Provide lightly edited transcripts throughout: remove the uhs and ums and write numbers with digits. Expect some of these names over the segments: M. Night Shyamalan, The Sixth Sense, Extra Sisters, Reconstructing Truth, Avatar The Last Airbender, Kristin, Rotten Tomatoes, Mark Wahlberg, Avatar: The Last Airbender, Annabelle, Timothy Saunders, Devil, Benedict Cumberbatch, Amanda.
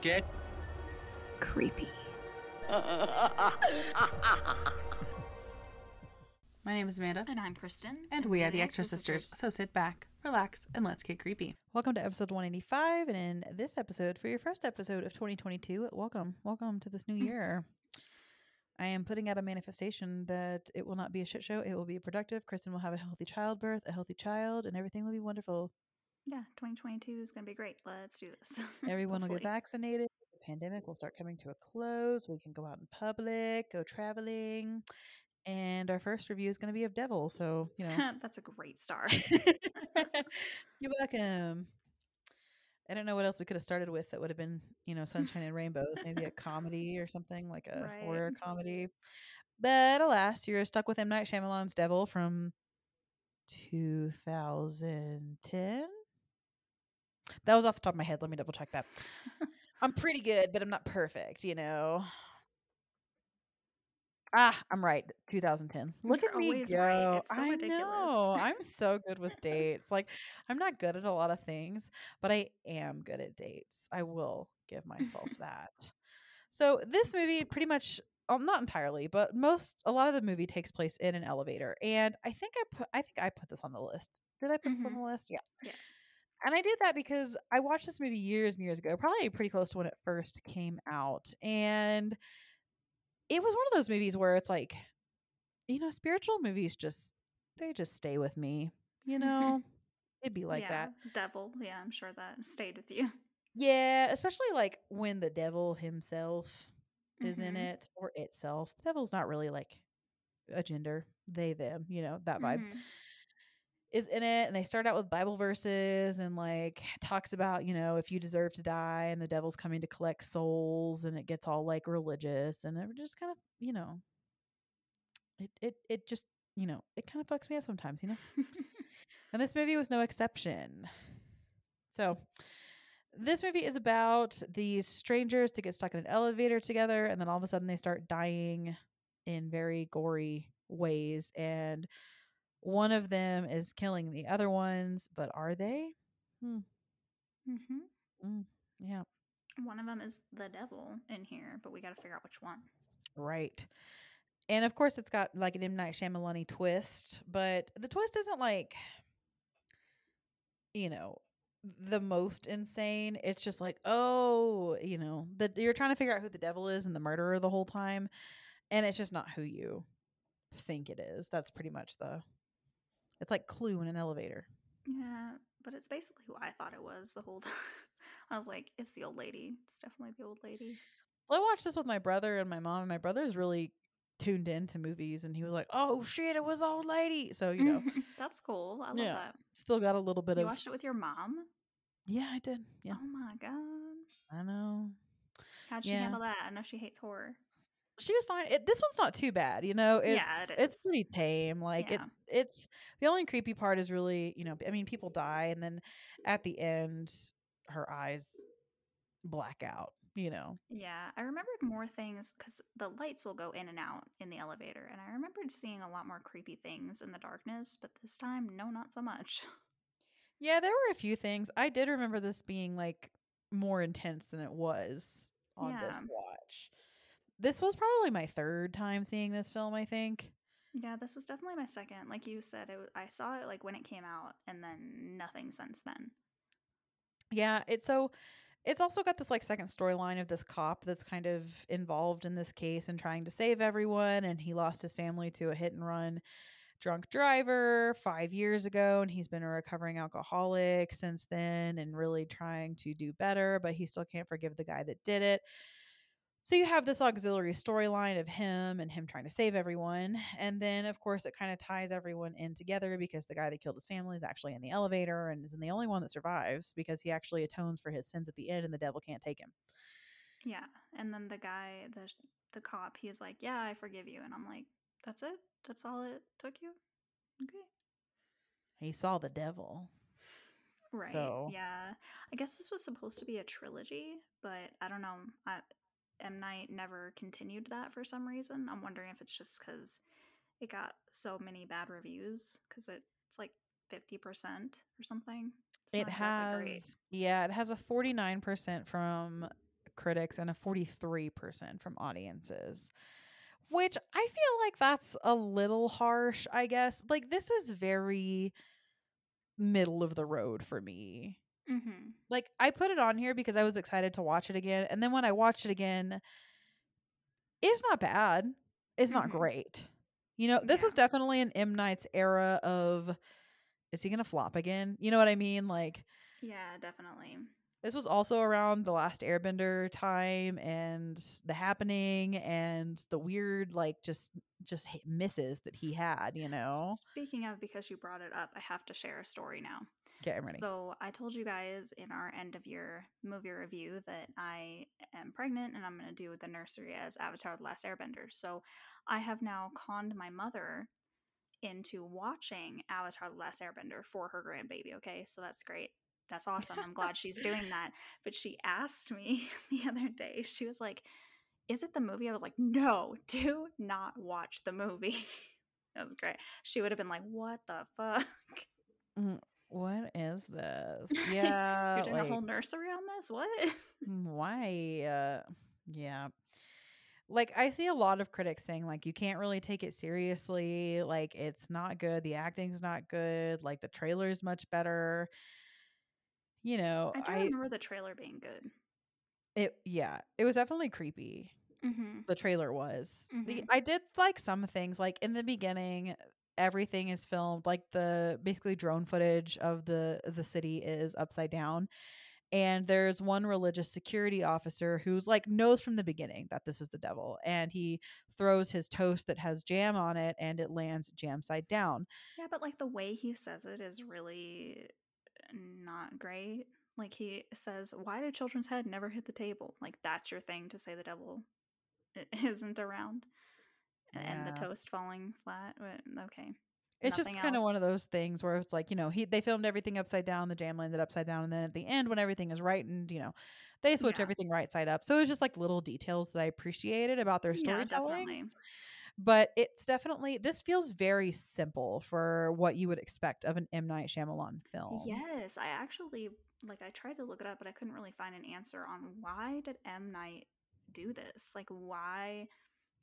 get creepy. My name is Amanda. And I'm Kristen. And we are the Extra Sisters. So sit back, relax, and let's get creepy. Welcome to episode 185. And in this episode, for your first episode of 2022, welcome to this new year. I am putting out a manifestation that it will not be a shit show. It will be productive. Kristen will have a healthy childbirth, a healthy child, and everything will be wonderful. Yeah, 2022 is going to be great. Let's do this. Everyone will get vaccinated. The pandemic will start coming to a close. We can go out in public, go traveling. And our first review is going to be of Devil. So, you know. That's a great start. You're welcome. I don't know what else we could have started with that would have been, you know, sunshine and rainbows. Maybe a comedy or something, like a horror comedy. But alas, you're stuck with M. Night Shyamalan's Devil from 2010. That was off the top of my head. Let me double check that. I'm pretty good, but I'm not perfect, you know. Ah, I'm right. 2010. Look at me go. Right. It's so ridiculous. Know. I'm so good with dates. Like, I'm not good at a lot of things, but I am good at dates. I will give myself that. So this movie pretty much, not entirely, but a lot of the movie takes place in an elevator. And I think I put this on the list. Did I put this on the list? Yeah. And I did that because I watched this movie years and years ago, probably pretty close to when it first came out. And it was one of those movies where it's like, you know, spiritual movies they just stay with me, you know? It'd be like that. Devil. Yeah, I'm sure that stayed with you. Yeah, especially like when the devil himself is in it or itself. The devil's not really like a gender, they, them, you know, that vibe. Is in it, and they start out with Bible verses and like talks about, you know, if you deserve to die and the devil's coming to collect souls, and it gets all like religious, and it just kind of, you know, it just, you know, it kind of fucks me up sometimes, you know. And this movie was no exception. So this movie is about these strangers that get stuck in an elevator together, and then all of a sudden they start dying in very gory ways, and one of them is killing the other ones, but are they? Yeah. One of them is the devil in here, but we got to figure out which one. Right. And of course, it's got like an M. Night Shyamalan-y twist, but the twist isn't like, you know, the most insane. It's just like, oh, you know, you're trying to figure out who the devil is and the murderer the whole time, and it's just not who you think it is. That's pretty much It's like Clue in an elevator. Yeah, but it's basically who I thought it was the whole time. I was like, it's the old lady. It's definitely the old lady. Well, I watched this with my brother and my mom, and my brother's really tuned into movies, and he was like, oh shit, it was old lady. So, you know. That's cool. I love that. Still got a little bit of... You watched it with your mom? Yeah, I did. Yeah. Oh my God. I know. How'd she handle that? I know she hates horror. She was fine. This one's not too bad, you know. It's pretty tame. Like it's the only creepy part is really, you know, I mean, people die, and then at the end, her eyes black out. You know. Yeah, I remembered more things because the lights will go in and out in the elevator, and I remembered seeing a lot more creepy things in the darkness. But this time, no, not so much. Yeah, there were a few things. I did remember this being like more intense than it was on this watch. This was probably my third time seeing this film, I think. Yeah, this was definitely my second. Like you said, I saw it like when it came out, and then nothing since then. Yeah, it's also got this like second storyline of this cop that's kind of involved in this case and trying to save everyone. And he lost his family to a hit and run drunk driver 5 years ago, and he's been a recovering alcoholic since then and really trying to do better, but he still can't forgive the guy that did it. So you have this auxiliary storyline of him and him trying to save everyone. And then, of course, it kind of ties everyone in together because the guy that killed his family is actually in the elevator and isn't the only one that survives because he actually atones for his sins at the end, and the devil can't take him. Yeah. And then the guy, the cop, he's like, yeah, I forgive you. And I'm like, that's it? That's all it took you? Okay. He saw the devil. Right. So. Yeah. I guess this was supposed to be a trilogy, but I don't know. M. Night never continued that for some reason. I'm wondering if it's just because it got so many bad reviews because it's like 50% or something. It has a 49% from critics and a 43% from audiences, which I feel like that's a little harsh, I guess. Like, this is very middle of the road for me. Mm-hmm. Like, I put it on here because I was excited to watch it again. And then when I watched it again, it's not bad. It's not great. You know, this was definitely an M. Night's era of, is he going to flop again? You know what I mean? Like, yeah, definitely. This was also around The Last Airbender time and The Happening and the weird, like, just misses that he had, you know? Speaking of, because you brought it up, I have to share a story now. Okay, I'm ready. So I told you guys in our end of year movie review that I am pregnant and I'm going to do The Nursery as Avatar The Last Airbender. So I have now conned my mother into watching Avatar The Last Airbender for her grandbaby, okay? So that's great. That's awesome. I'm glad she's doing that. But she asked me the other day, she was like, is it the movie? I was like, no, do not watch the movie. That was great. She would have been like, what the fuck? What is this? Yeah. You're doing a whole nursery on this? What? Why? Yeah. Like, I see a lot of critics saying, like, you can't really take it seriously. Like, it's not good. The acting's not good. Like, the trailer's much better. You know, I remember the trailer being good. It was definitely creepy. Mm-hmm. The trailer was. Mm-hmm. I did like some things, like in the beginning, everything is filmed like the basically drone footage of the city is upside down, and there's one religious security officer who's like knows from the beginning that this is the devil, and he throws his toast that has jam on it, and it lands jam side down. Yeah, but like the way he says it is really not great. Like, he says, why did children's head never hit the table? Like, that's your thing to say the devil isn't around. And the toast falling flat. Okay, it's nothing, just kind of one of those things where it's like, you know, they filmed everything upside down, the jam landed upside down, and then at the end when everything is right, and you know, they switch everything right side up. So it's just like little details that I appreciated about their storytelling. Yeah, but it's definitely, this feels very simple for what you would expect of an M. Night Shyamalan film. Yes, I actually, like, I tried to look it up, but I couldn't really find an answer on why did M. Night do this? Like, why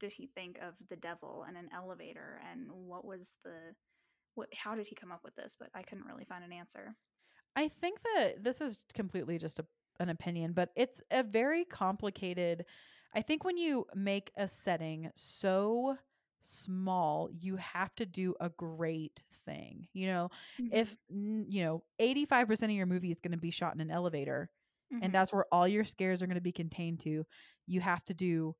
did he think of the devil and an elevator, and how did he come up with this? But I couldn't really find an answer. I think that this is completely just an opinion, but it's a very complicated, I think when you make a setting so small, you have to do a great thing. You know, if, you know, 85% of your movie is going to be shot in an elevator, and that's where all your scares are going to be contained to, you have to do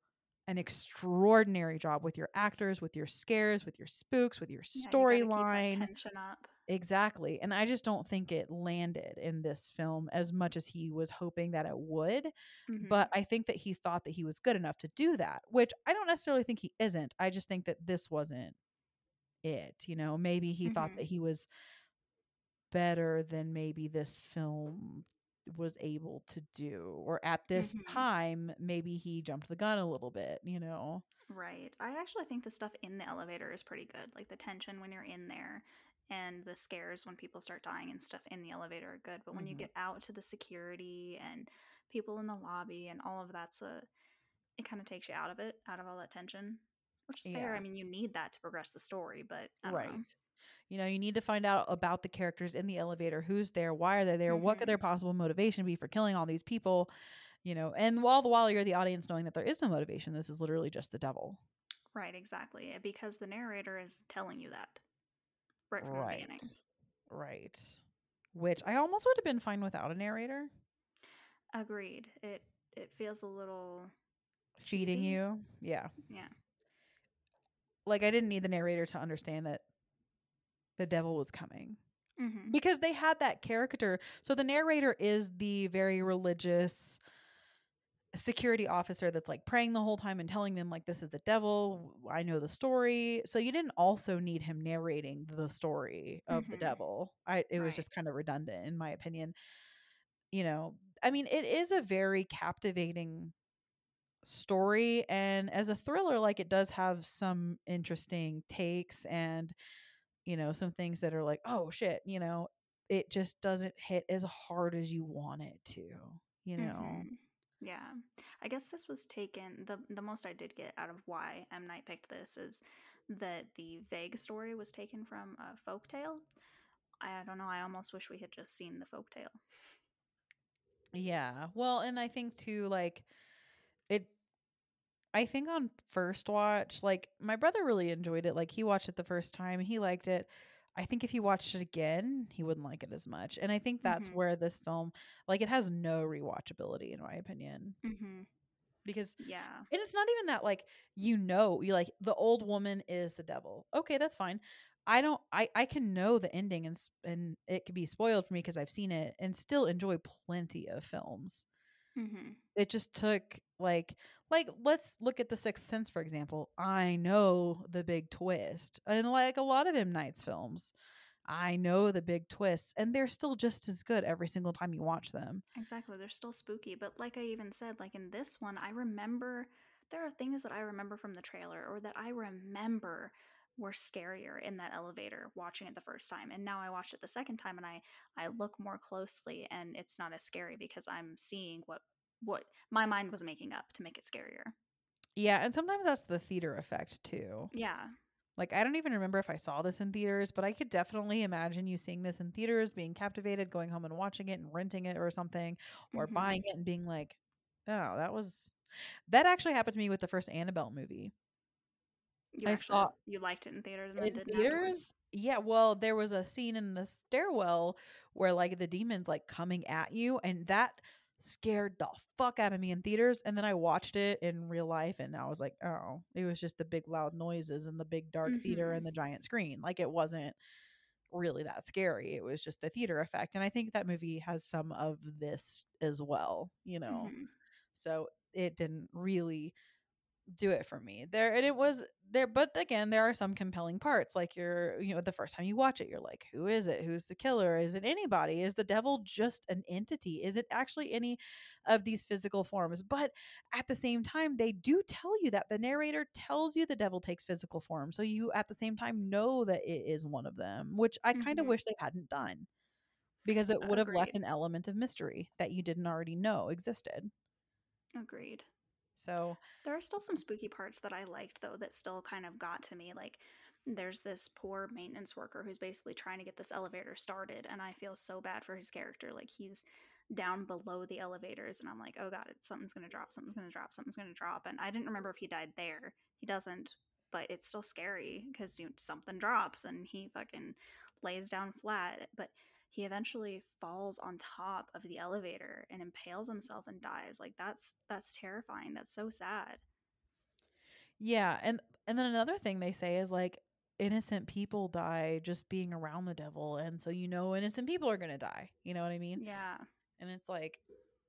an extraordinary job with your actors, with your scares, with your spooks, with your storyline. You gotta keep that tension up. Exactly. And I just don't think it landed in this film as much as he was hoping that it would. Mm-hmm. But I think that he thought that he was good enough to do that, which I don't necessarily think he isn't. I just think that this wasn't it. You know, maybe he thought that he was better than maybe this film was able to do, or at this time, maybe he jumped the gun a little bit, you know? Right. I actually think the stuff in the elevator is pretty good. Like the tension when you're in there, and the scares when people start dying and stuff in the elevator are good. But when you get out to the security and people in the lobby and all of that's it kind of takes you out of it, out of all that tension, which is fair. I mean, you need that to progress the story, but I don't know. You know, you need to find out about the characters in the elevator, who's there, why are they there, what could their possible motivation be for killing all these people, you know, and all the while you're the audience knowing that there is no motivation. This is literally just the devil. Right, exactly. Because the narrator is telling you that. Right from the beginning. Right. Which I almost would have been fine without a narrator. Agreed. It feels a little cheating you. Yeah. Yeah. Like, I didn't need the narrator to understand that the devil was coming. Mm-hmm. Because they had that character. So the narrator is the very religious security officer that's like praying the whole time and telling them like, this is the devil, I know the story. So you didn't also need him narrating the story of the devil. It was just kind of redundant in my opinion. You know, I mean, it is a very captivating story, and as a thriller, like, it does have some interesting takes and, you know, some things that are like, oh shit, you know, it just doesn't hit as hard as you want it to, you know. Yeah. I guess this was taken, the most I did get out of why M. Night picked this is that the vague story was taken from a folktale. I don't know, I almost wish we had just seen the folktale. Yeah. Well, and I think too, like, I think on first watch, like, my brother really enjoyed it. Like, he watched it the first time, he liked it. I think if he watched it again, he wouldn't like it as much. And I think that's where this film, like, it has no rewatchability, in my opinion. Mm-hmm. Because, yeah. And it's not even that, like, you like, the old woman is the devil. Okay, that's fine. I can know the ending and it could be spoiled for me because I've seen it and still enjoy plenty of films. Mm-hmm. It just took, like let's look at The Sixth Sense, for example. I know the big twist, and like a lot of M. Night's films, I know the big twists, and they're still just as good every single time you watch them. Exactly, they're still spooky. But like I even said, like in this one, I remember there are things that I remember from the trailer or that I remember were scarier in that elevator watching it the first time, and now I watched it the second time and I look more closely and it's not as scary because I'm seeing what my mind was making up to make it scarier. Yeah, and sometimes that's the theater effect too. Yeah. Like, I don't even remember if I saw this in theaters, but I could definitely imagine you seeing this in theaters, being captivated, going home and watching it and renting it or something, or buying it and being like, oh, that actually happened to me with the first Annabelle movie. You liked it in theaters and then did theaters? Yeah, well, there was a scene in the stairwell where, like, the demon's, like, coming at you, and that scared the fuck out of me in theaters. And then I watched it in real life and I was like, oh, it was just the big loud noises and the big dark theater and the giant screen. Like, it wasn't really that scary. It was just the theater effect. And I think that movie has some of this as well, you know? Mm-hmm. So it didn't really do it for me there. And it was there, but again, there are some compelling parts. Like, the first time you watch it, you're like, who is it? Who's the killer? Is it anybody? Is the devil just an entity? Is it actually any of these physical forms? But at the same time, they do tell you that the narrator tells you the devil takes physical form. So you, at the same time, know that it is one of them, which I kind of wish they hadn't done, because it would have left an element of mystery that you didn't already know existed. Agreed. So there are still some spooky parts that I liked, though, that still kind of got to me. Like, there's this poor maintenance worker who's basically trying to get this elevator started, and I feel so bad for his character. Like, he's down below the elevators and I'm like, oh god, something's gonna drop, something's gonna drop, something's gonna drop. And I didn't remember if he died there. He doesn't, but it's still scary because something drops and he fucking lays down flat. But he eventually falls on top of the elevator and impales himself and dies. Like, that's terrifying. That's so sad. Yeah. And then another thing they say is, like, innocent people die just being around the devil. And so, innocent people are going to die. You know what I mean? Yeah. And it's like,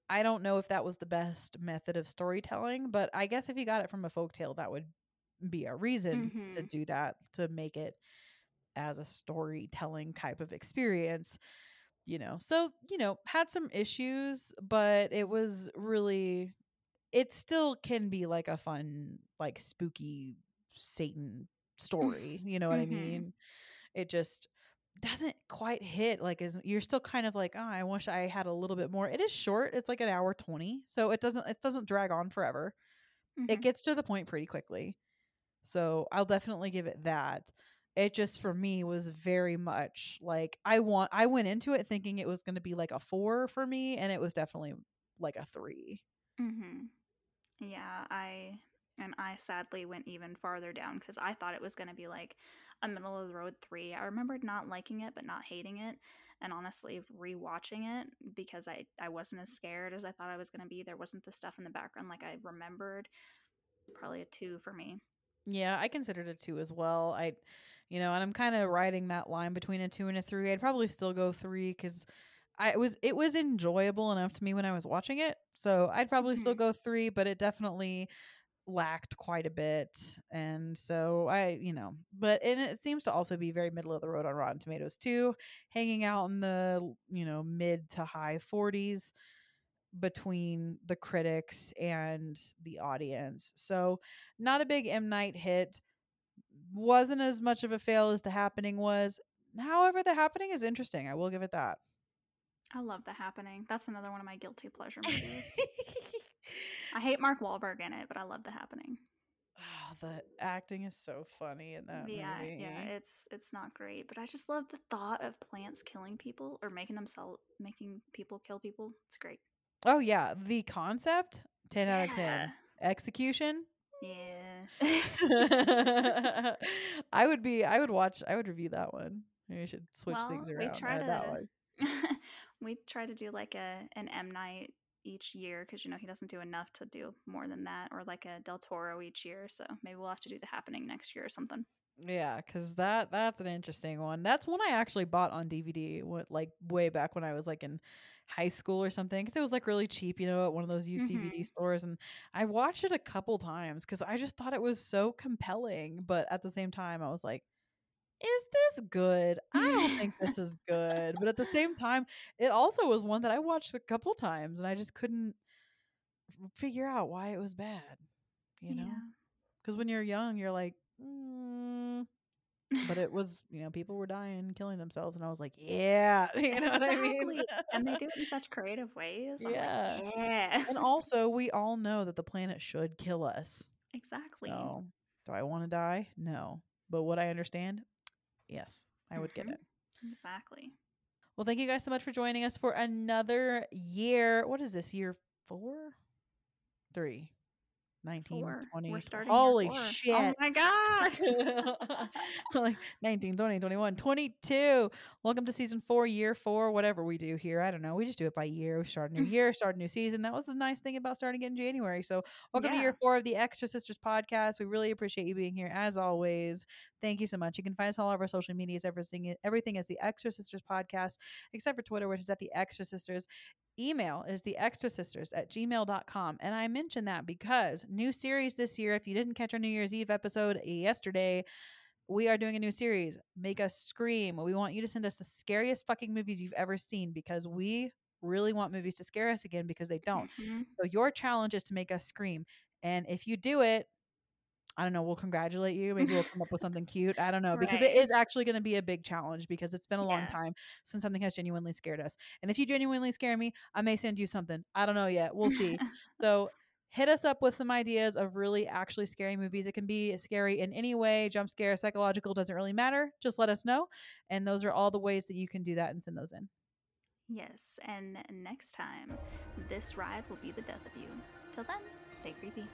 I don't know if that was the best method of storytelling, but I guess if you got it from a folktale, that would be a reason to do that, to make it as a storytelling type of experience, so had some issues, but it still can be like a fun, like, spooky Satan story, what I mean. It just doesn't quite hit, like, you're still kind of like, oh, I wish I had a little bit more. It is short, it's like an hour 20, so it doesn't drag on forever. It gets to the point pretty quickly, so I'll definitely give it that. It just, for me, was very much like, I went into it thinking it was going to be like a 4 for me, and it was definitely like a 3. Yeah, I sadly went even farther down because I thought it was going to be like a middle of the road 3. I remembered not liking it but not hating it, and honestly rewatching it, because I wasn't as scared as I thought I was going to be. There wasn't the stuff in the background like I remembered. Probably a 2 for me. Yeah, I considered a 2 as well. And I'm kind of riding that line between a 2 and a 3. I'd probably still go 3 because it was enjoyable enough to me when I was watching it. So I'd probably still go 3, but it definitely lacked quite a bit. And so and it seems to also be very middle of the road on Rotten Tomatoes too, hanging out in the, mid to high 40s between the critics and the audience. So not a big M. Night hit. Wasn't as much of a fail as The Happening was. However, The Happening is interesting. I will give it that. I love The Happening. That's another one of my guilty pleasure movies. I hate Mark Wahlberg in it, but I love The Happening. Oh, the acting is so funny in that movie. Yeah, it's not great, but I just love the thought of plants killing people or making people kill people. It's great. Oh yeah, the concept 10 out of 10. Execution? Yeah. I would review that one. Maybe we should switch things around. We try to do like an M. Night each year, because you know he doesn't do enough to do more than that, or like a Del Toro each year, so maybe we'll have to do The Happening next year or something. Yeah, because that's an interesting one. That's one I actually bought on DVD like way back when I was like in high school or something, because it was like really cheap, you know, at one of those used DVD stores, and I watched it a couple times because I just thought it was so compelling, but at the same time I was like, is this good? I don't think this is good. But at the same time, it also was one that I watched a couple times and I just couldn't figure out why it was bad, you know? Because when you're young, you're like, but it was, you know, people were dying, killing themselves. And I was like, yeah, you know what I mean? And they do it in such creative ways. Yeah. Like, yeah. And also, we all know that the planet should kill us. Exactly. So, do I want to die? No. But what I understand, yes, I would get it. Exactly. Well, thank you guys so much for joining us for another year. What is this, year 4? 3. 19, four. 20. We're starting. Holy shit. Oh my gosh. Like 19, 20, 21, 22. Welcome to season 4, year 4, whatever we do here. I don't know. We just do it by year. We start a new year, start a new season. That was the nice thing about starting it in January. So welcome to year 4 of the Extra Sisters podcast. We really appreciate you being here as always. Thank you so much. You can find us on all of our social medias. Everything is the Extra Sisters podcast, except for Twitter, which is at the Extra Sisters. Email is the extrasisters@gmail.com. And I mention that because new series this year, if you didn't catch our New Year's Eve episode yesterday, we are doing a new series, Make Us Scream. We want you to send us the scariest fucking movies you've ever seen, because we really want movies to scare us again, because they don't. So your challenge is to make us scream. And if you do it, I don't know, we'll congratulate you. Maybe we'll come up with something cute. I don't know, because it is actually going to be a big challenge, because it's been a long time since something has genuinely scared us. And if you genuinely scare me, I may send you something. I don't know yet. We'll see. So hit us up with some ideas of really actually scary movies. It can be scary in any way, jump scare, psychological, doesn't really matter. Just let us know. And those are all the ways that you can do that and send those in. Yes. And next time, this ride will be the death of you. Till then, stay creepy.